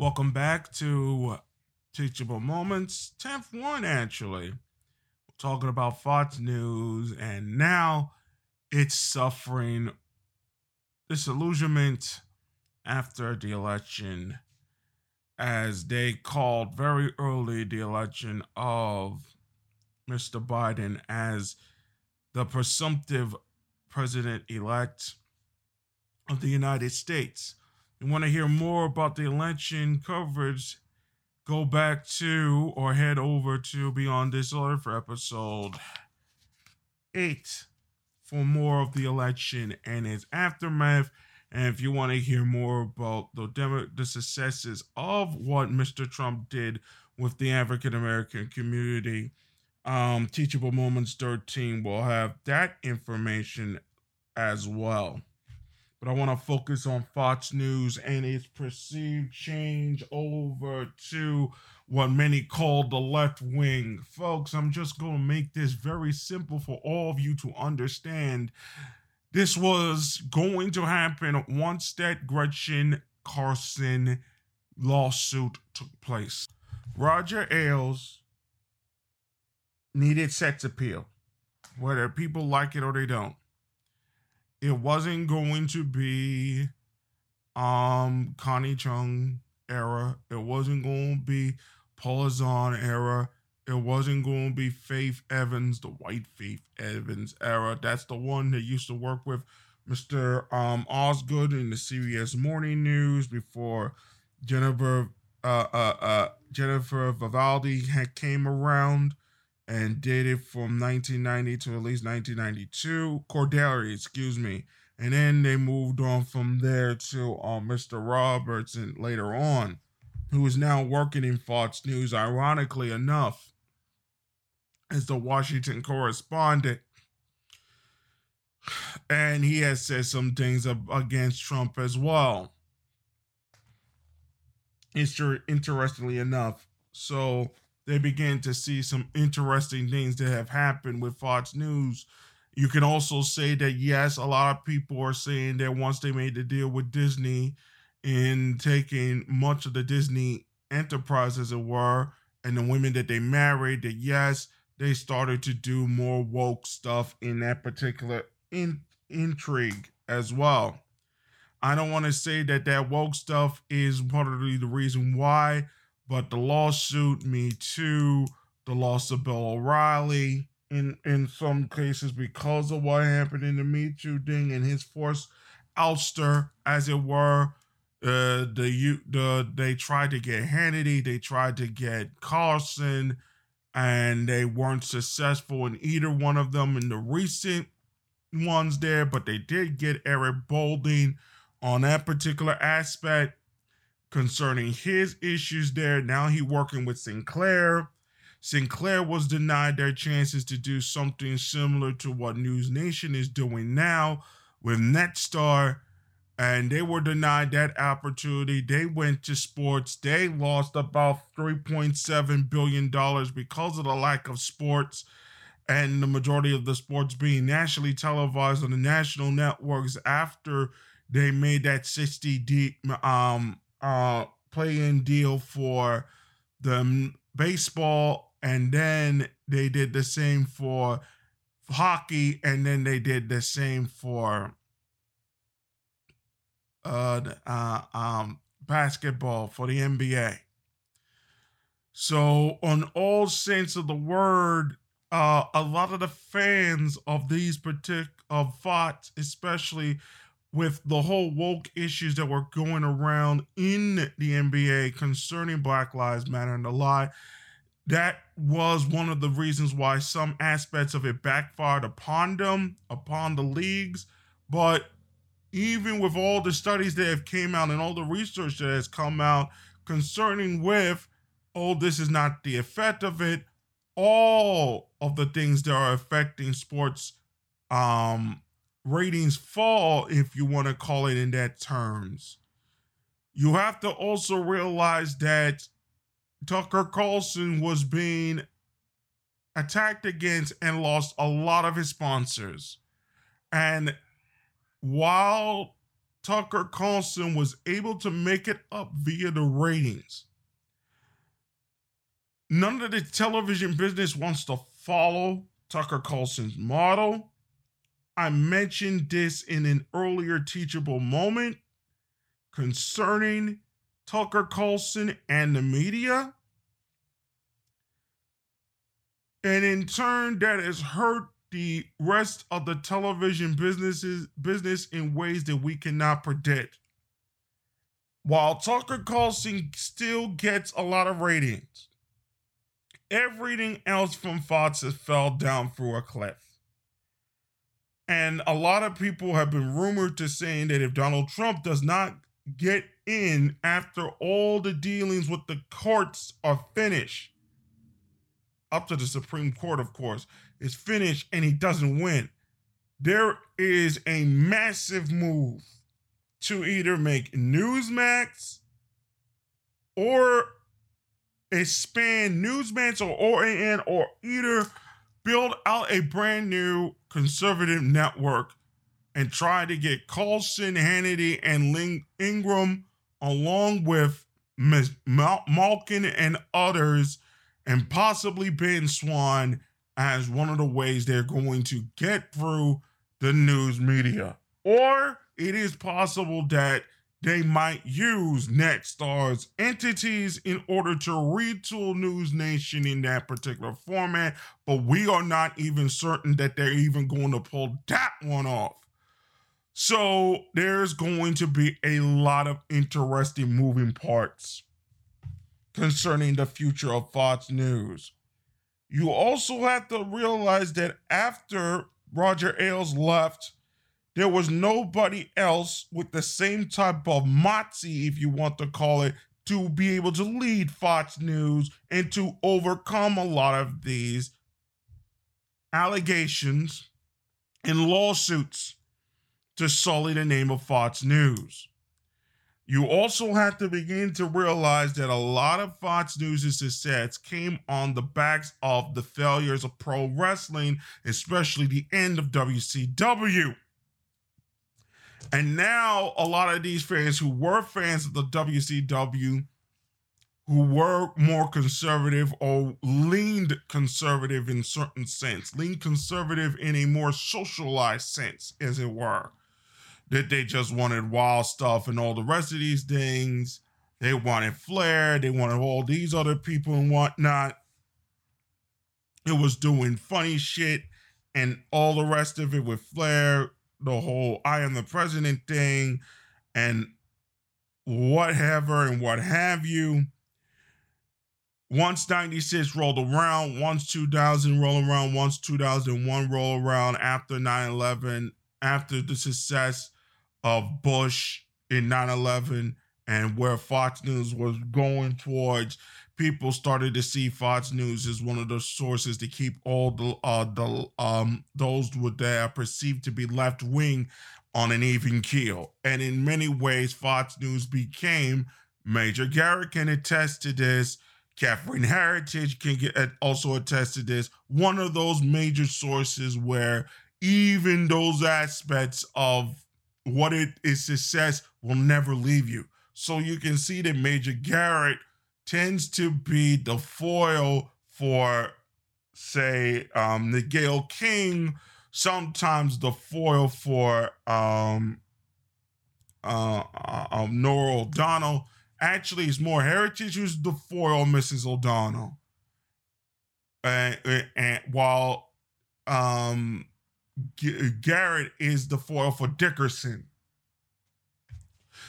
Welcome back to Teachable Moments, 10th one, actually. We're talking about Fox News, and now it's suffering disillusionment after the election, as they called very early the election of Mr. Biden as the presumptive president-elect of the United States. You want to hear more about the election coverage, go back to or head over to Beyond This Alert for episode 8 for more of the election and its aftermath. And if you want to hear more about the successes of what Mr. Trump did with the African-American community, Teachable Moments 13 will have that information as well. But I want to focus on Fox News and its perceived change over to what many call the left wing. Folks, I'm just going to make this very simple for all of you to understand. This was going to happen once that Gretchen Carlson lawsuit took place. Roger Ailes needed sex appeal, whether people like it or they don't. It wasn't going to be Connie Chung era. It wasn't going to be Paula Zahn era. It wasn't going to be Faith Evans, the white Faith Evans era. That's the one that used to work with Mr. Osgood in the CBS Morning News before Jennifer Vivaldi had came around and dated from 1990 to at least 1992. Cordelli, excuse me. And then they moved on from there to Mr. Robertson later on, who is now working in Fox News, ironically enough, as the Washington correspondent. And he has said some things against Trump as well, interestingly enough. So they began to see some interesting things that have happened with Fox News. You can also say that, yes, a lot of people are saying that once they made the deal with Disney and taking much of the Disney enterprise, as it were, and the women that they married, that, yes, they started to do more woke stuff in that particular intrigue as well. I don't want to say that that woke stuff is partly the reason why, but the lawsuit, Me Too, the loss of Bill O'Reilly, in some cases because of what happened in the Me Too thing and his forced ouster, as it were, they tried to get Hannity, they tried to get Carlson, and they weren't successful in either one of them in the recent ones there, but they did get Eric Bolding on that particular aspect concerning his issues there. Now he working with Sinclair. Sinclair was denied their chances to do something similar to what News Nation is doing now with Netstar, and they were denied that opportunity. They went to sports. They lost about $3.7 billion because of the lack of sports, and the majority of the sports being nationally televised on the national networks after they made that 60-day play-in deal for the baseball, and then they did the same for hockey, and then they did the same for basketball for the NBA. So on all sense of the word, a lot of the fans of these of Fox, especially with the whole woke issues that were going around in the NBA concerning Black Lives Matter and the lie, that was one of the reasons why some aspects of it backfired upon them, upon the leagues. But even with all the studies that have came out and all the research that has come out concerning with, oh, this is not the effect of it, all of the things that are affecting sports, ratings fall, if you want to call it in that terms. You have to also realize that Tucker Carlson was being attacked against and lost a lot of his sponsors. And while Tucker Carlson was able to make it up via the ratings. None of the television business wants to follow Tucker Carlson's model. I mentioned this in an earlier teachable moment concerning Tucker Carlson and the media. And in turn, that has hurt the rest of the television business in ways that we cannot predict. While Tucker Carlson still gets a lot of ratings, everything else from Fox has fell down through a cliff. And a lot of people have been rumored to saying that if Donald Trump does not get in after all the dealings with the courts are finished, up to the Supreme Court, of course, is finished and he doesn't win, there is a massive move to either make Newsmax or expand Newsmax or OAN, or either build out a brand new conservative network and try to get Carlson, Hannity, and Ingram along with Ms. Malkin and others, and possibly Ben Swan as one of the ways they're going to get through the news media. Or it is possible that they might use Netstar's entities in order to retool News Nation in that particular format, but we are not even certain that they're even going to pull that one off. So there's going to be a lot of interesting moving parts concerning the future of Fox News. You also have to realize that after Roger Ailes left, there was nobody else with the same type of moxie, if you want to call it, to be able to lead Fox News and to overcome a lot of these allegations and lawsuits to sully the name of Fox News. You also have to begin to realize that a lot of Fox News' success came on the backs of the failures of pro wrestling, especially the end of WCW. And now a lot of these fans who were fans of the WCW, who were more conservative or leaned conservative in certain sense, leaned conservative in a more socialized sense, as it were, that they just wanted wild stuff and all the rest of these things. They wanted Flair. They wanted all these other people and whatnot. It was doing funny shit and all the rest of it with Flair, the whole I am the president thing and whatever and what have you. Once 96 rolled around, once 2000 rolled around, once 2001 rolled around, after 9/11, after the success of Bush in 9/11 and where Fox News was going towards, people started to see Fox News as one of the sources to keep all those that are perceived to be left wing on an even keel. And in many ways, Fox News became, Major Garrett can attest to this, Katherine Heritage can also attest to this, one of those major sources where even those aspects of what it is success will never leave you. So you can see that Major Garrett tends to be the foil for, say, the Gayle King, sometimes the foil for Nora O'Donnell. Actually, it's more Heritage who's the foil, Mrs. O'Donnell. And while Garrett is the foil for Dickerson.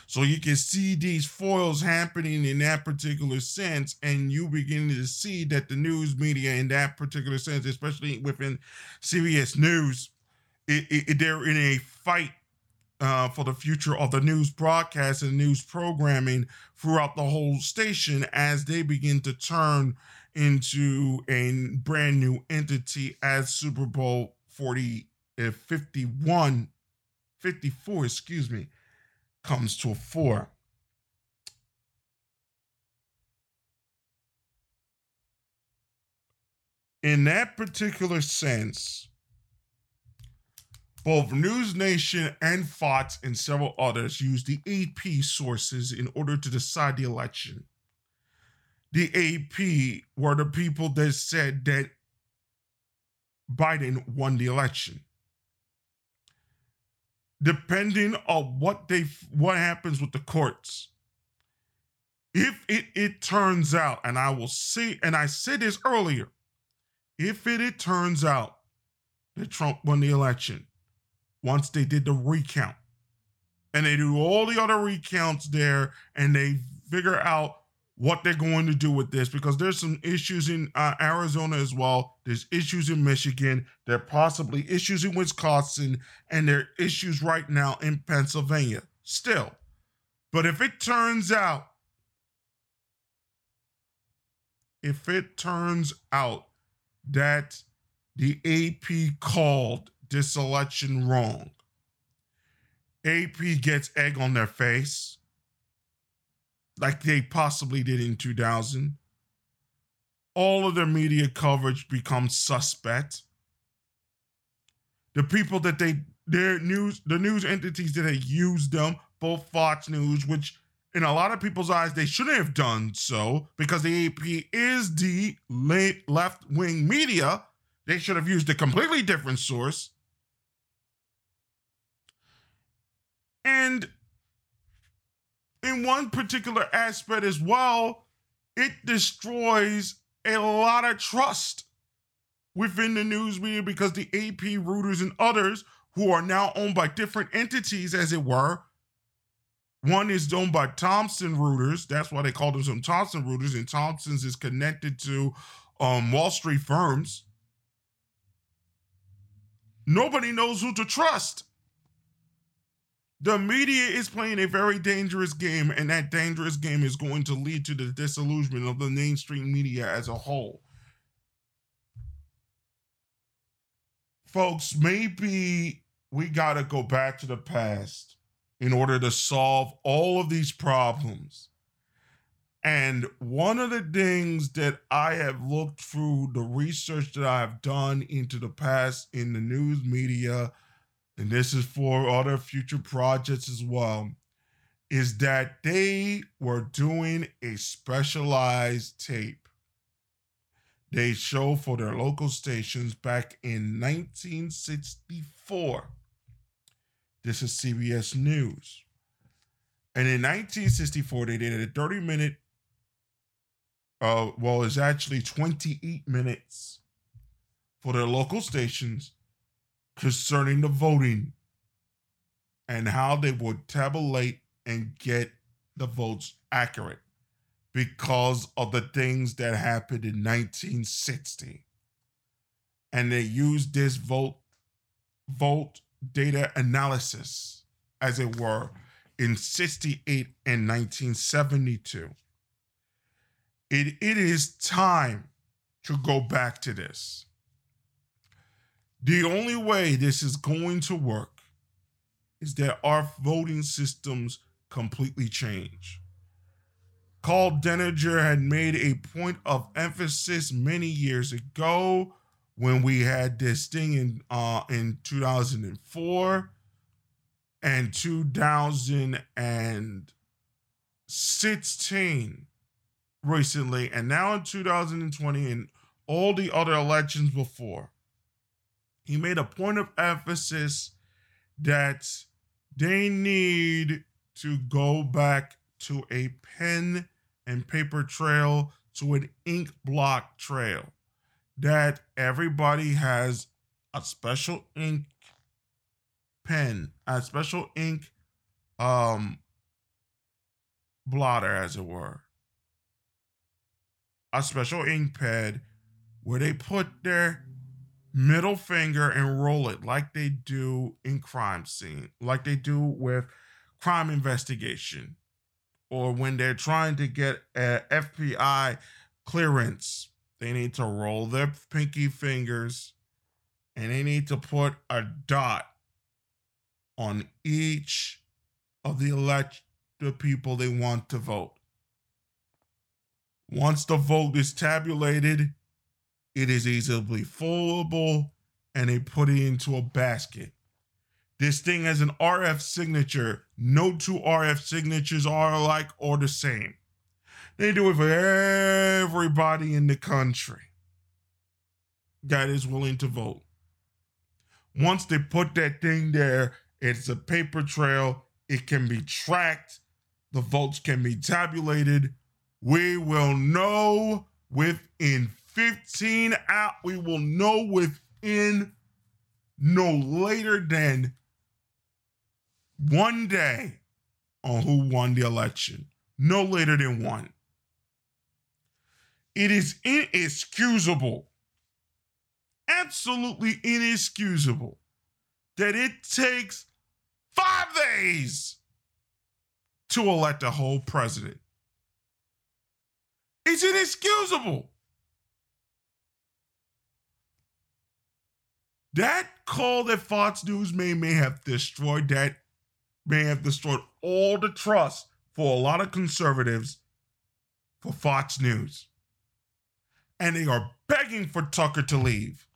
So you can see these foils happening in that particular sense, and you begin to see that the news media in that particular sense, especially within CBS News, they're in a fight for the future of the news broadcast and news programming throughout the whole station as they begin to turn into a brand new entity as Super Bowl 54 comes to a fore. In that particular sense, Both News Nation and Fox and several others used the AP sources in order to decide the election. The AP were the people that said that Biden won the election. Depending on what happens with the courts, if it turns out, and I will see, and I said this earlier, if it turns out that Trump won the election, once they did the recount, and they do all the other recounts there, and they figure out what they're going to do with this, because there's some issues in Arizona as well. There's issues in Michigan. There are possibly issues in Wisconsin, and there are issues right now in Pennsylvania still. But if it turns out that the AP called this election wrong, AP gets egg on their face, like they possibly did in 2000. All of their media coverage becomes suspect. The people that the news entities that had used them, both Fox News, which in a lot of people's eyes, they shouldn't have done so because the AP is the left-wing media. They should have used a completely different source. And in one particular aspect as well, it destroys a lot of trust within the news media because the AP, Reuters, and others who are now owned by different entities, as it were. One is owned by Thomson Reuters. That's why they call them some Thomson Reuters, and Thomson's is connected to Wall Street firms. Nobody knows who to trust. The media is playing a very dangerous game, and that dangerous game is going to lead to the disillusionment of the mainstream media as a whole. Folks, maybe we got to go back to the past in order to solve all of these problems. And one of the things that I have looked through the research that I have done into the past in the news media, and this is for other future projects as well, is that they were doing a specialized tape they show for their local stations back in 1964. This is CBS News. And in 1964, they did a 30-minute, it's actually 28 minutes for their local stations, concerning the voting and how they would tabulate and get the votes accurate because of the things that happened in 1960. And they used this vote data analysis, as it were, in 68 and 1972. It is time to go back to this. The only way this is going to work is that our voting systems completely change. Carl Denninger had made a point of emphasis many years ago when we had this thing in 2004 and 2016 recently, and now in 2020 and all the other elections before. He made a point of emphasis that they need to go back to a pen and paper trail, to an ink block trail, that everybody has a special ink pen, a special ink blotter, as it were, a special ink pad where they put their middle finger and roll it like they do in crime scene, like they do with crime investigation, or when they're trying to get a FBI clearance, they need to roll their pinky fingers and they need to put a dot on each of the the people they want to vote. Once the vote is tabulated, it is easily foldable, and they put it into a basket. This thing has an RF signature. No two RF signatures are alike or the same. They do it for everybody in the country that is willing to vote. Once they put that thing there, it's a paper trail. It can be tracked. The votes can be tabulated. We will know within 15 hours. We will know within no later than one day on who won the election. No later than one. It is inexcusable, absolutely inexcusable, that it takes 5 days to elect a whole president. It's inexcusable. That call that Fox News made may have destroyed all the trust for a lot of conservatives for Fox News. And they are begging for Tucker to leave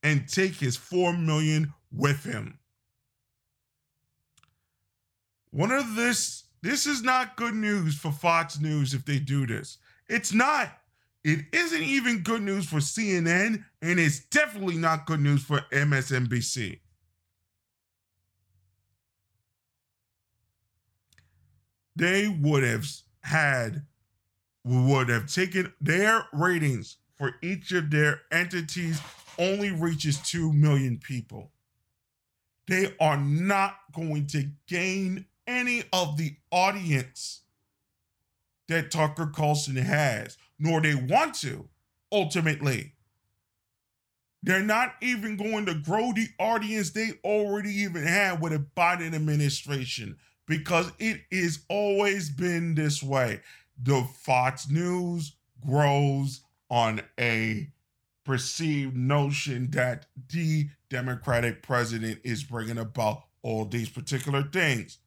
and take his $4 million with him. This is not good news for Fox News if they do this. It's not. It isn't even good news for CNN, and it's definitely not good news for MSNBC. They would have taken their ratings for each of their entities only reaches 2 million people. They are not going to gain any of the audience that Tucker Carlson has, nor they want to, ultimately. They're not even going to grow the audience they already even had with a Biden administration, because it has always been this way. The Fox News grows on a perceived notion that the Democratic president is bringing about all these particular things.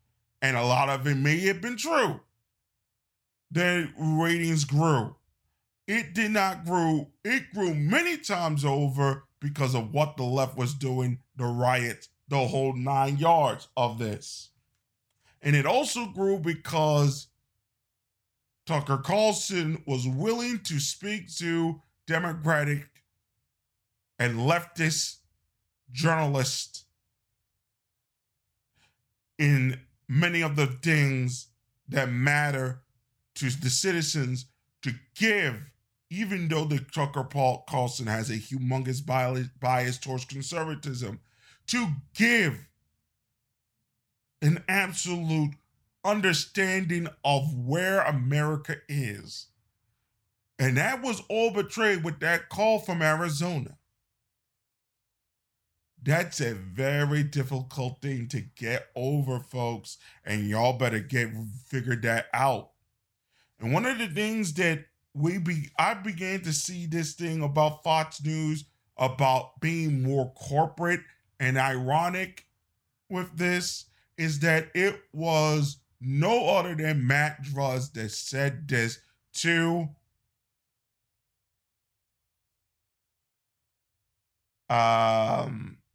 And a lot of it may have been true. Their ratings grew. It did not grow. It grew many times over because of what the left was doing, the riots, the whole 9 yards of this. And it also grew because Tucker Carlson was willing to speak to Democratic and leftist journalists in many of the things that matter to the citizens, to give, even though the Tucker Carlson has a humongous bias towards conservatism, to give an absolute understanding of where America is. And that was all betrayed with that call from Arizona. That's a very difficult thing to get over, folks, and y'all better figure that out. And one of the things that I began to see this thing about Fox News, about being more corporate and ironic with this, is that it was no other than Matt Drudge that said this to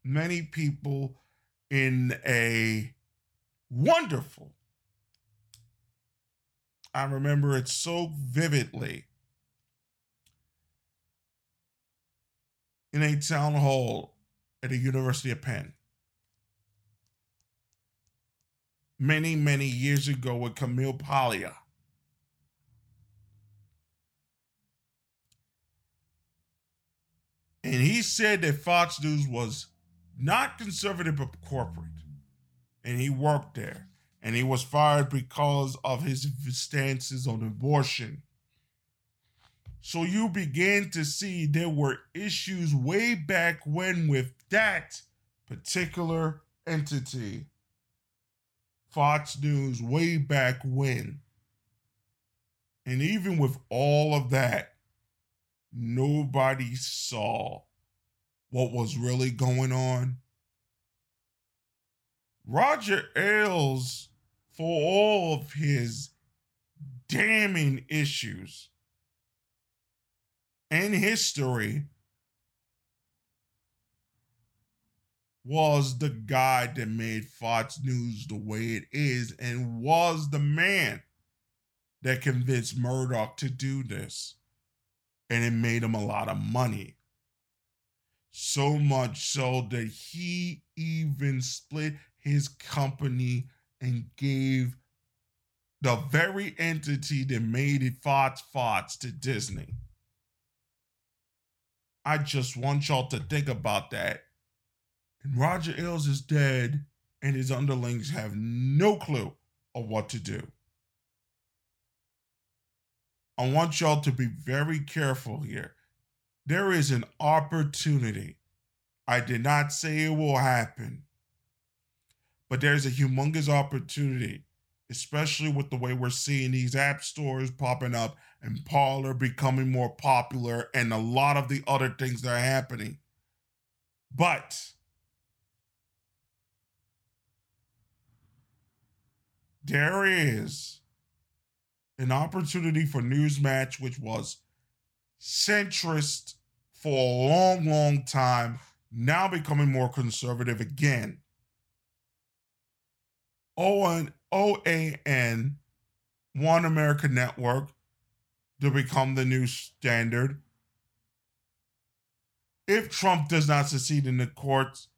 many people in a wonderful, I remember it so vividly, in a town hall at the University of Penn. Many, many years ago with Camille Paglia. And he said that Fox News was not conservative but corporate. And he worked there. And he was fired because of his stances on abortion. So you began to see there were issues way back when with that particular entity, Fox News, way back when. And even with all of that, nobody saw what was really going on. Roger Ailes, for all of his damning issues and history, was the guy that made Fox News the way it is and was the man that convinced Murdoch to do this. And it made him a lot of money. So much so that he even split his company and gave the very entity that made it Fox to Disney. I just want y'all to think about that. And Roger Ailes is dead, and his underlings have no clue of what to do. I want y'all to be very careful here. There is an opportunity. I did not say it will happen, but there's a humongous opportunity, especially with the way we're seeing these app stores popping up and Parler becoming more popular and a lot of the other things that are happening. But there is an opportunity for Newsmax, which was centrist for a long, long time, now becoming more conservative again. OAN, One America Network, to become the new standard. If Trump does not succeed in the courts,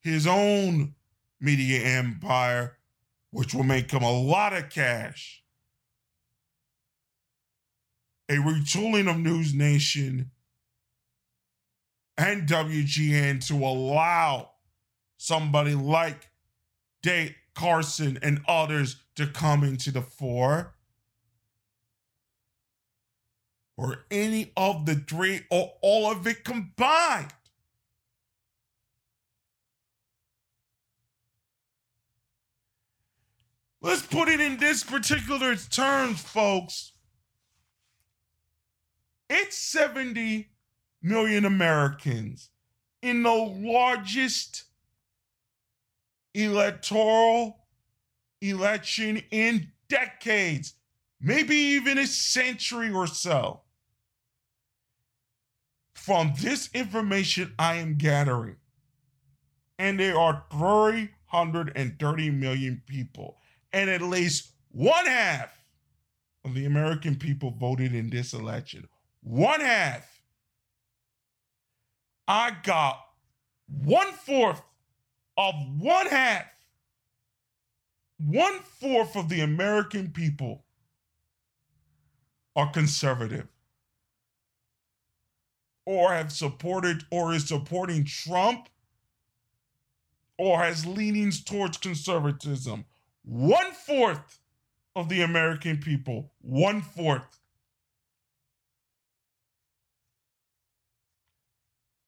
his own media empire, which will make him a lot of cash. A retooling of News Nation and WGN to allow somebody like Dave Carson and others to come into the fore, or any of the three or all of it combined. Let's put it in this particular terms, folks. It's 70 million Americans in the largest electoral election in decades, maybe even a century or so. From this information I am gathering, and there are 330 million people, and at least one half of the American people voted in this election. One half. I got 1/4 of one half. 1/4 of the American people are conservative or have supported or is supporting Trump or has leanings towards conservatism. 1/4 of the American people. 1/4.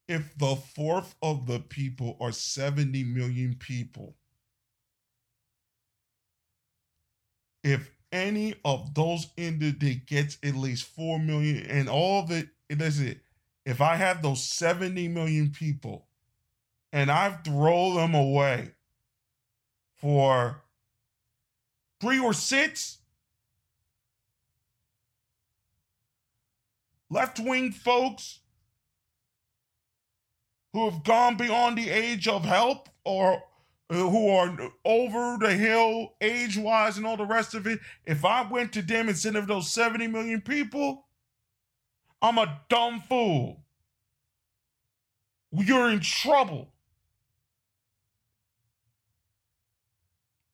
If the fourth of the people are 70 million people, if any of those entity gets at least 4 million and all of it, that's it. If I have those 70 million people and I throw them away for 3 or 6 left-wing folks who have gone beyond the age of help or who are over the hill age-wise and all the rest of it, if I went to them instead of those 70 million people, I'm a dumb fool. You're in trouble.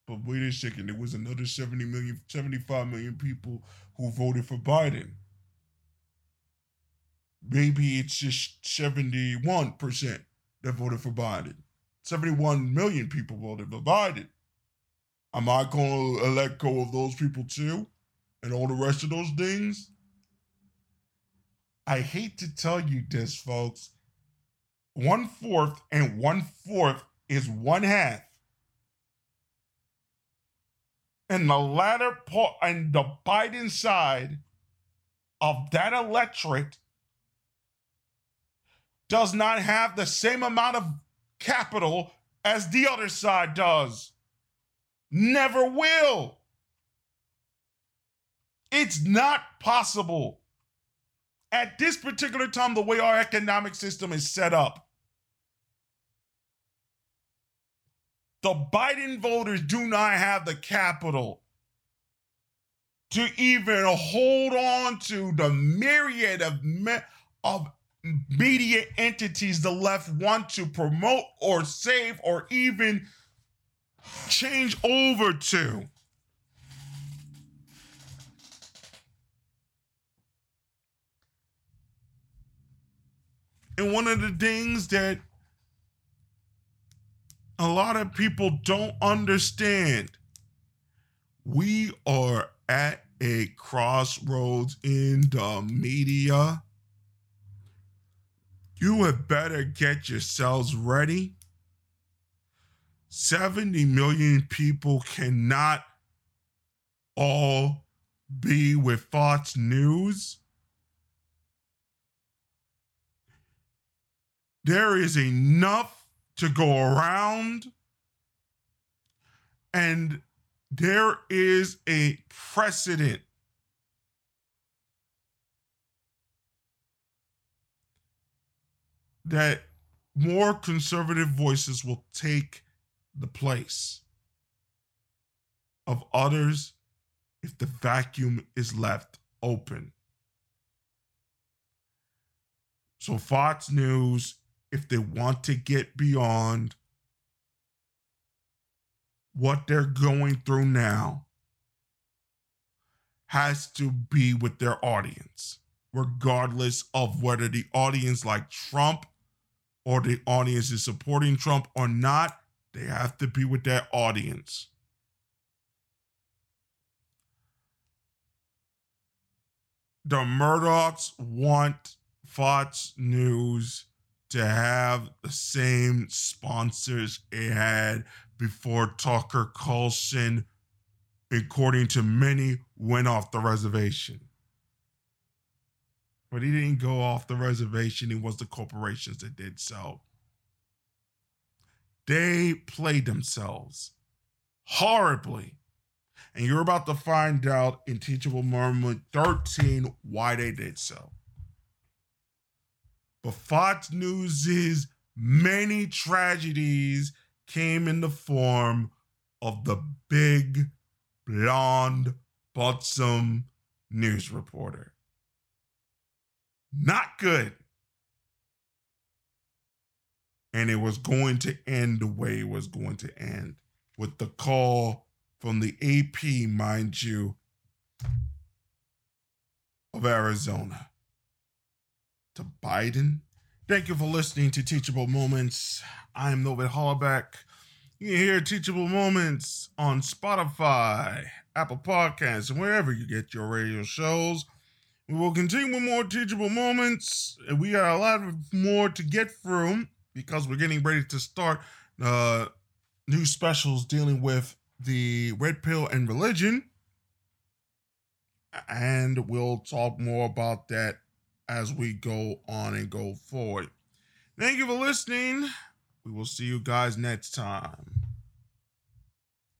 But wait a second, there was another 70 million, 75 million people who voted for Biden. Maybe it's just 71% that voted for Biden. 71 million people voted for Biden. Am I going to let go of those people too? And all the rest of those things? I hate to tell you this, folks. 1/4 and 1/4 is 1/2. And the latter part, and the Biden side of that electorate does not have the same amount of capital as the other side does. Never will. It's not possible. At this particular time, the way our economic system is set up, The Biden voters do not have the capital to even hold on to the myriad of media entities the left want to promote or save or even change over to. And one of the things that a lot of people don't understand, we are at a crossroads in the media. You had better get yourselves ready. 70 million people cannot all be with Fox News. There is enough to go around, and there is a precedent. That more conservative voices will take the place of others if the vacuum is left open. So Fox News, if they want to get beyond what they're going through now, has to be with their audience, regardless of whether the audience like Trump or the audience is supporting Trump or not. They have to be with their audience. The Murdochs want Fox News to have the same sponsors it had before Tucker Carlson, according to many, went off the reservation. But he didn't go off the reservation. It was the corporations that did so. They played themselves horribly. And you're about to find out in Teachable Moment 13 why they did so. But Fox News' many tragedies came in the form of the big, blonde, buxom news reporter. Not good. And it was going to end the way it was going to end, with the call from the AP, mind you, of Arizona to Biden. Thank you for listening to Teachable Moments. I'm Norbert Hollaback. You can hear Teachable Moments on Spotify, Apple Podcasts, and wherever you get your radio shows. We will continue with more Teachable Moments. We got a lot more to get through because we're getting ready to start new specials dealing with the red pill and religion. And we'll talk more about that as we go on and go forward. Thank you for listening. We will see you guys next time.